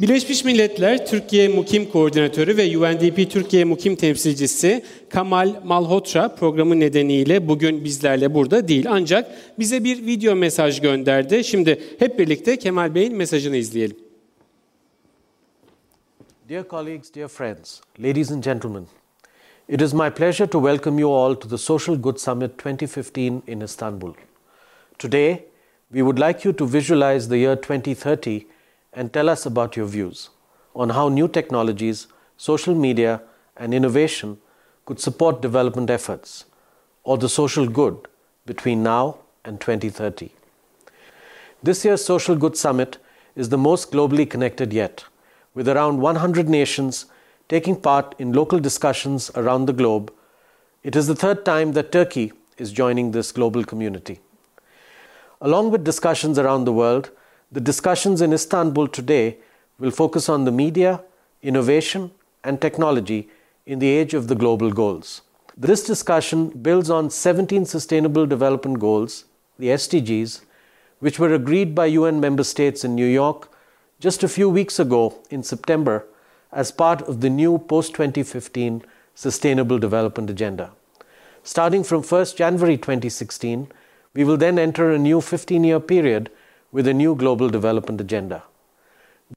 Birleşmiş Milletler Türkiye Mukim Koordinatörü ve UNDP Türkiye Mukim Temsilcisi Kamal Malhotra programı nedeniyle bugün bizlerle burada değil. Ancak bize bir video mesaj gönderdi. Şimdi hep birlikte Kemal Bey'in mesajını izleyelim. Dear colleagues, dear friends, ladies and gentlemen, it is my pleasure to welcome you all to the Social Good Summit 2015 in Istanbul. Today, we would like you to visualize the year 2030 and tell us about your views on how new technologies, social media, and innovation could support development efforts or the social good between now and 2030. This year's Social Good Summit is the most globally connected yet, with around 100 nations taking part in local discussions around the globe. It is the third time that Turkey is joining this global community. Along with discussions around the world, the discussions in Istanbul today will focus on the media, innovation, and technology in the age of the global goals. This discussion builds on 17 Sustainable Development Goals, the SDGs, which were agreed by UN member states in New York just a few weeks ago in September as part of the new post-2015 Sustainable Development Agenda. Starting from 1st January 2016, we will then enter a new 15-year period with a new global development agenda.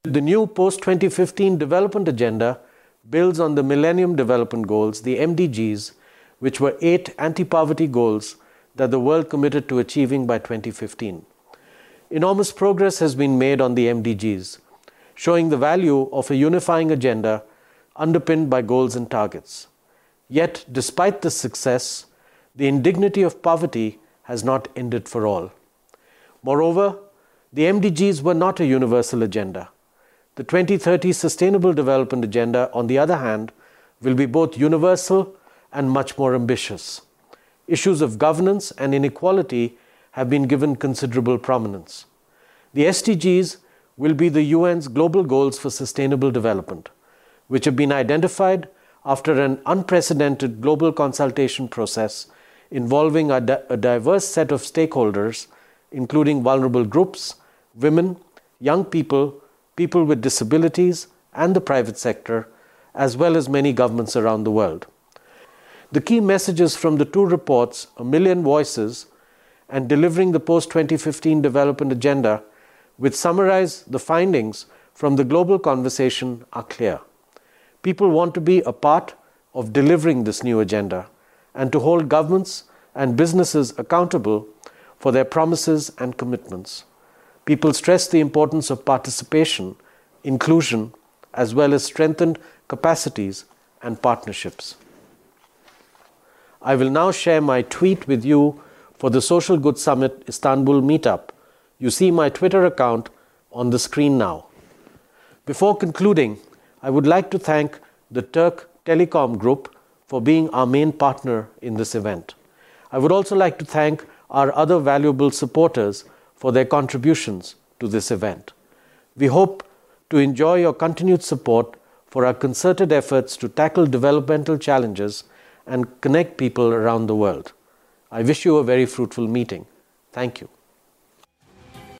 The new post-2015 development agenda builds on the Millennium Development Goals, the MDGs, which were 8 anti-poverty goals that the world committed to achieving by 2015. Enormous progress has been made on the MDGs, showing the value of a unifying agenda underpinned by goals and targets. Yet, despite this success, the indignity of poverty has not ended for all. Moreover, the MDGs were not a universal agenda. The 2030 Sustainable Development Agenda, on the other hand, will be both universal and much more ambitious. Issues of governance and inequality have been given considerable prominence. The SDGs will be the UN's global goals for sustainable development, which have been identified after an unprecedented global consultation process involving a diverse set of stakeholders, including vulnerable groups, women, young people, people with disabilities, and the private sector, as well as many governments around the world. The key messages from the two reports, A Million Voices and Delivering the Post-2015 Development Agenda, which summarize the findings from the global conversation, are clear. People want to be a part of delivering this new agenda and to hold governments and businesses accountable for their promises and commitments. People stress the importance of participation, inclusion, as well as strengthened capacities and partnerships. I will now share my tweet with you for the Social Good Summit Istanbul meetup. You see my Twitter account on the screen now. Before concluding, I would like to thank the Turk Telecom Group for being our main partner in this event. I would also like to thank our other valuable supporters for their contributions to this event. We hope to enjoy your continued support for our concerted efforts to tackle developmental challenges and connect people around the world. I wish you a very fruitful meeting. Thank you.